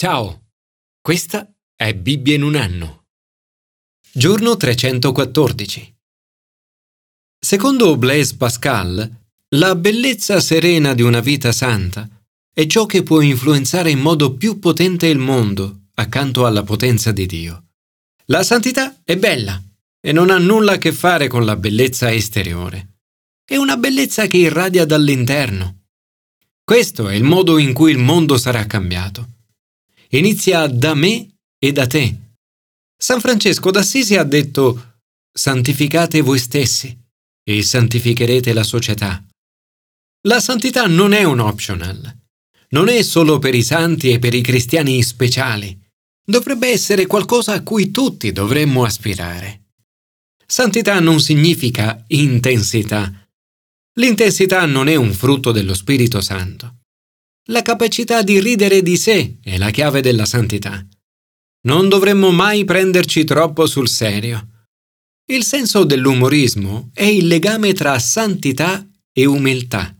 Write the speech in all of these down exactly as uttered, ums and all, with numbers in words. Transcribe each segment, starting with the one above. Ciao, questa è Bibbia in un anno. Giorno trecentoquattordici. Secondo Blaise Pascal, la bellezza serena di una vita santa è ciò che può influenzare in modo più potente il mondo, accanto alla potenza di Dio. La santità è bella e non ha nulla a che fare con la bellezza esteriore. È una bellezza che irradia dall'interno. Questo è il modo in cui il mondo sarà cambiato. Inizia da me e da te. San Francesco d'Assisi ha detto: «Santificate voi stessi e santificherete la società». La santità non è un optional. Non è solo per i santi e per i cristiani speciali. Dovrebbe essere qualcosa a cui tutti dovremmo aspirare. Santità non significa intensità. L'intensità non è un frutto dello Spirito Santo. La capacità di ridere di sé è la chiave della santità. Non dovremmo mai prenderci troppo sul serio. Il senso dell'umorismo è il legame tra santità e umiltà.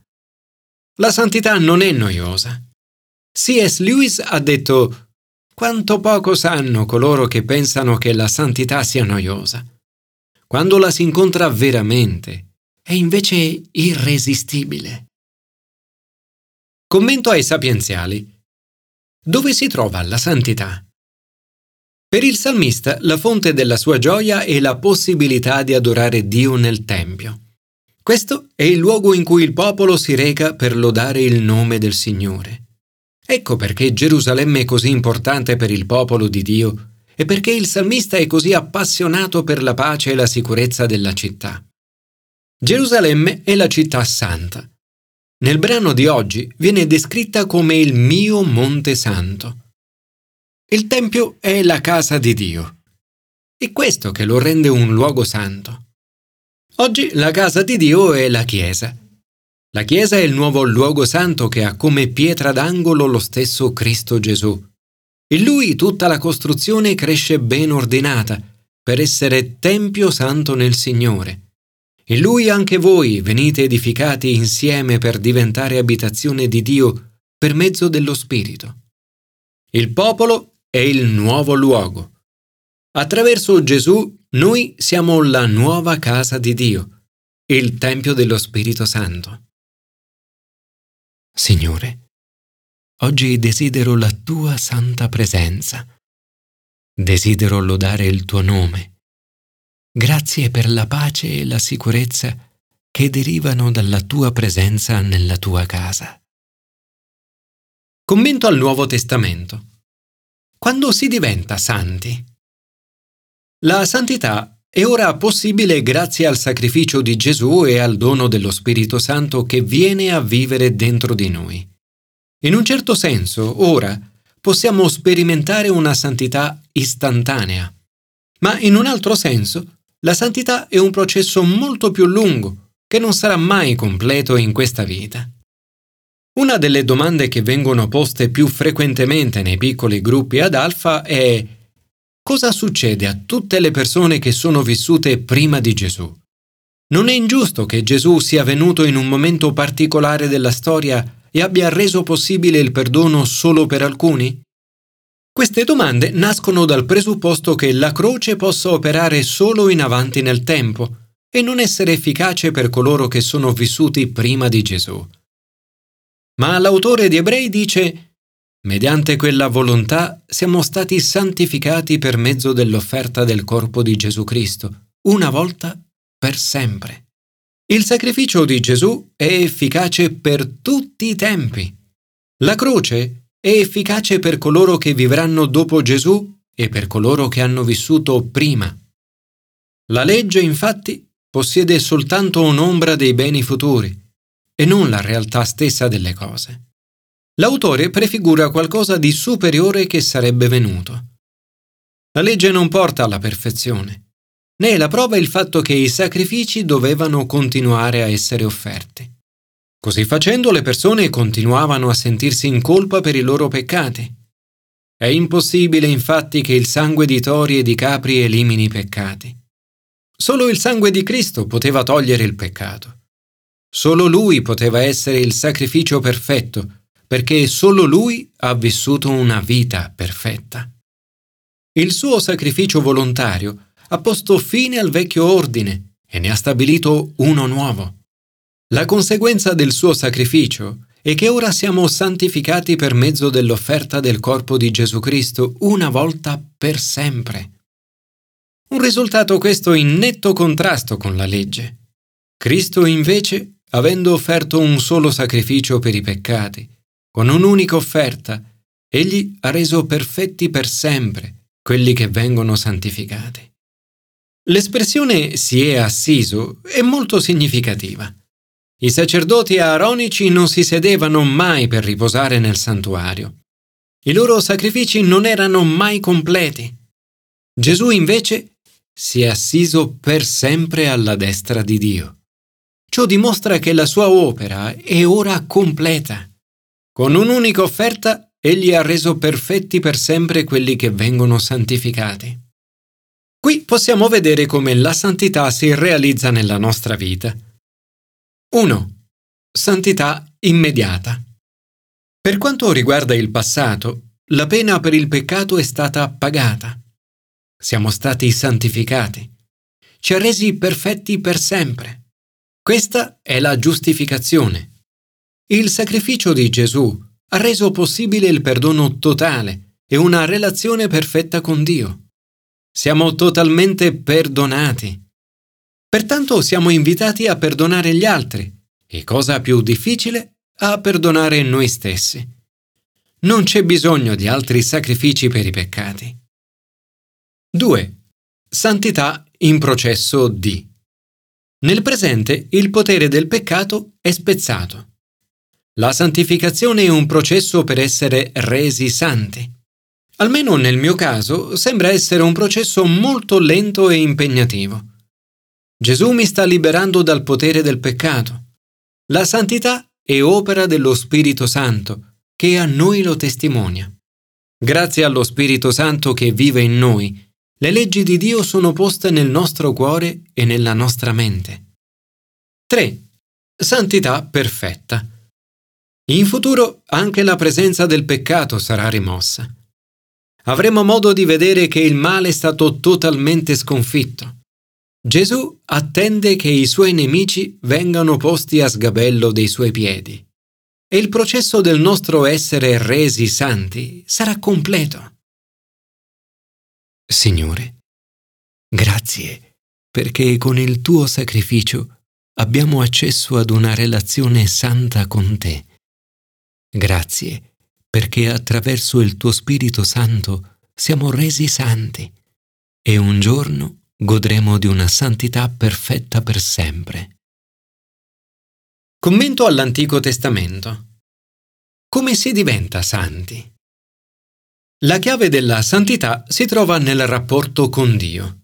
La santità non è noiosa. C S Lewis ha detto: «Quanto poco sanno coloro che pensano che la santità sia noiosa. Quando la si incontra veramente, è invece irresistibile». Commento ai sapienziali. Dove si trova la santità? Per il salmista, la fonte della sua gioia è la possibilità di adorare Dio nel Tempio. Questo è il luogo in cui il popolo si reca per lodare il nome del Signore. Ecco perché Gerusalemme è così importante per il popolo di Dio e perché il salmista è così appassionato per la pace e la sicurezza della città. Gerusalemme è la città santa. Nel brano di oggi viene descritta come il mio Monte Santo. Il Tempio è la casa di Dio. È questo che lo rende un luogo santo. Oggi la casa di Dio è la Chiesa. La Chiesa è il nuovo luogo santo che ha come pietra d'angolo lo stesso Cristo Gesù. In Lui tutta la costruzione cresce ben ordinata per essere Tempio Santo nel Signore. In Lui anche voi venite edificati insieme per diventare abitazione di Dio per mezzo dello Spirito. Il popolo è il nuovo luogo. Attraverso Gesù noi siamo la nuova casa di Dio, il Tempio dello Spirito Santo. Signore, oggi desidero la Tua santa presenza. Desidero lodare il Tuo nome. Grazie per la pace e la sicurezza che derivano dalla Tua presenza nella Tua casa. Commento al Nuovo Testamento. Quando si diventa santi? La santità è ora possibile grazie al sacrificio di Gesù e al dono dello Spirito Santo che viene a vivere dentro di noi. In un certo senso, ora, possiamo sperimentare una santità istantanea. Ma in un altro senso, la santità è un processo molto più lungo, che non sarà mai completo in questa vita. Una delle domande che vengono poste più frequentemente nei piccoli gruppi ad Alfa è: cosa succede a tutte le persone che sono vissute prima di Gesù? Non è ingiusto che Gesù sia venuto in un momento particolare della storia e abbia reso possibile il perdono solo per alcuni? Queste domande nascono dal presupposto che la croce possa operare solo in avanti nel tempo e non essere efficace per coloro che sono vissuti prima di Gesù. Ma l'autore di Ebrei dice: mediante quella volontà siamo stati santificati per mezzo dell'offerta del corpo di Gesù Cristo, una volta per sempre. Il sacrificio di Gesù è efficace per tutti i tempi. La croce è efficace per coloro che vivranno dopo Gesù e per coloro che hanno vissuto prima. La legge, infatti, possiede soltanto un'ombra dei beni futuri e non la realtà stessa delle cose. L'autore prefigura qualcosa di superiore che sarebbe venuto. La legge non porta alla perfezione, né è la prova il fatto che i sacrifici dovevano continuare a essere offerti. Così facendo le persone continuavano a sentirsi in colpa per i loro peccati. È impossibile infatti che il sangue di tori e di capri elimini i peccati. Solo il sangue di Cristo poteva togliere il peccato. Solo Lui poteva essere il sacrificio perfetto perché solo Lui ha vissuto una vita perfetta. Il suo sacrificio volontario ha posto fine al vecchio ordine e ne ha stabilito uno nuovo. La conseguenza del suo sacrificio è che ora siamo santificati per mezzo dell'offerta del corpo di Gesù Cristo una volta per sempre. Un risultato questo in netto contrasto con la legge. Cristo invece, avendo offerto un solo sacrificio per i peccati, con un'unica offerta, egli ha reso perfetti per sempre quelli che vengono santificati. L'espressione si è assiso è molto significativa. I sacerdoti aaronici non si sedevano mai per riposare nel santuario. I loro sacrifici non erano mai completi. Gesù invece si è assiso per sempre alla destra di Dio. Ciò dimostra che la sua opera è ora completa. Con un'unica offerta, egli ha reso perfetti per sempre quelli che vengono santificati. Qui possiamo vedere come la santità si realizza nella nostra vita. uno. Santità immediata. Per quanto riguarda il passato, la pena per il peccato è stata pagata. Siamo stati santificati. Ci ha resi perfetti per sempre. Questa è la giustificazione. Il sacrificio di Gesù ha reso possibile il perdono totale e una relazione perfetta con Dio. Siamo totalmente perdonati. Pertanto siamo invitati a perdonare gli altri e, cosa più difficile, a perdonare noi stessi. Non c'è bisogno di altri sacrifici per i peccati. due. Santità in processo di. Nel presente il potere del peccato è spezzato. La santificazione è un processo per essere resi santi. Almeno nel mio caso sembra essere un processo molto lento e impegnativo. Gesù mi sta liberando dal potere del peccato. La santità è opera dello Spirito Santo che a noi lo testimonia. Grazie allo Spirito Santo che vive in noi, le leggi di Dio sono poste nel nostro cuore e nella nostra mente. tre. Santità perfetta. In futuro anche la presenza del peccato sarà rimossa. Avremo modo di vedere che il male è stato totalmente sconfitto. Gesù attende che i suoi nemici vengano posti a sgabello dei suoi piedi e il processo del nostro essere resi santi sarà completo. Signore, grazie perché con il tuo sacrificio abbiamo accesso ad una relazione santa con te. Grazie perché attraverso il tuo Spirito Santo siamo resi santi e un giorno godremo di una santità perfetta per sempre. Commento all'Antico Testamento. Come si diventa santi? La chiave della santità si trova nel rapporto con Dio.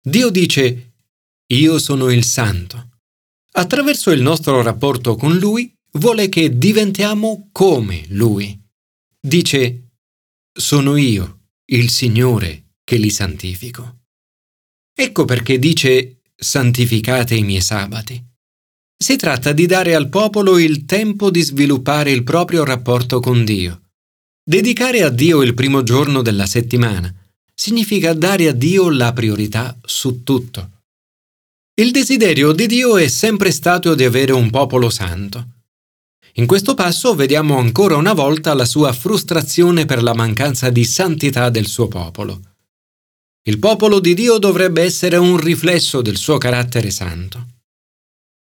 Dio dice: "Io sono il Santo". Attraverso il nostro rapporto con Lui vuole che diventiamo come Lui. Dice: "Sono io, il Signore, che li santifico". Ecco perché dice: "Santificate i miei sabati". Si tratta di dare al popolo il tempo di sviluppare il proprio rapporto con Dio. Dedicare a Dio il primo giorno della settimana significa dare a Dio la priorità su tutto. Il desiderio di Dio è sempre stato di avere un popolo santo. In questo passo vediamo ancora una volta la sua frustrazione per la mancanza di santità del suo popolo. Il popolo di Dio dovrebbe essere un riflesso del suo carattere santo.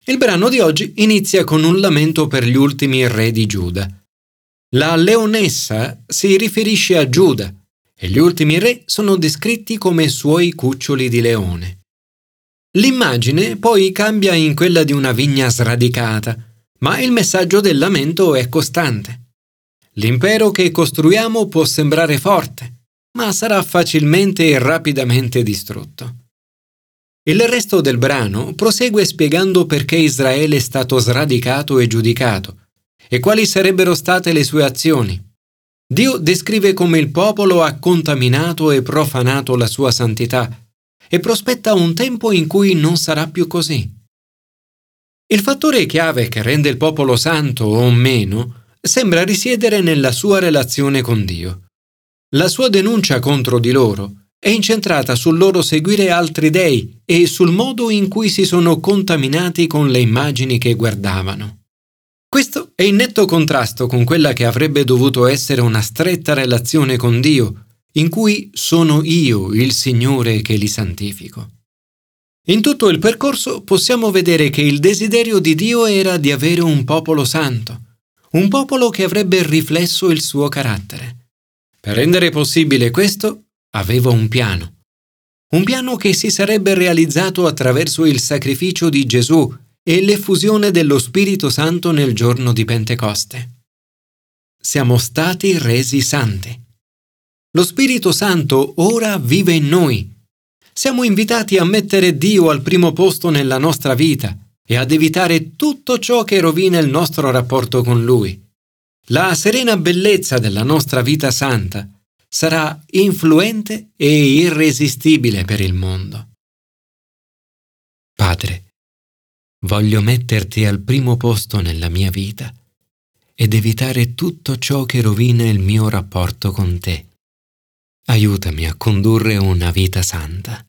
Il brano di oggi inizia con un lamento per gli ultimi re di Giuda. La leonessa si riferisce a Giuda e gli ultimi re sono descritti come suoi cuccioli di leone. L'immagine poi cambia in quella di una vigna sradicata, ma il messaggio del lamento è costante. L'impero che costruiamo può sembrare forte, ma sarà facilmente e rapidamente distrutto. Il resto del brano prosegue spiegando perché Israele è stato sradicato e giudicato, e quali sarebbero state le sue azioni. Dio descrive come il popolo ha contaminato e profanato la sua santità e prospetta un tempo in cui non sarà più così. Il fattore chiave che rende il popolo santo o meno sembra risiedere nella sua relazione con Dio. La sua denuncia contro di loro è incentrata sul loro seguire altri dei e sul modo in cui si sono contaminati con le immagini che guardavano. Questo è in netto contrasto con quella che avrebbe dovuto essere una stretta relazione con Dio, in cui sono io il Signore che li santifico. In tutto il percorso possiamo vedere che il desiderio di Dio era di avere un popolo santo, un popolo che avrebbe riflesso il suo carattere. Per rendere possibile questo, aveva un piano. Un piano che si sarebbe realizzato attraverso il sacrificio di Gesù e l'effusione dello Spirito Santo nel giorno di Pentecoste. Siamo stati resi santi. Lo Spirito Santo ora vive in noi. Siamo invitati a mettere Dio al primo posto nella nostra vita e ad evitare tutto ciò che rovina il nostro rapporto con Lui. La serena bellezza della nostra vita santa sarà influente e irresistibile per il mondo. Padre, voglio metterti al primo posto nella mia vita ed evitare tutto ciò che rovina il mio rapporto con te. Aiutami a condurre una vita santa.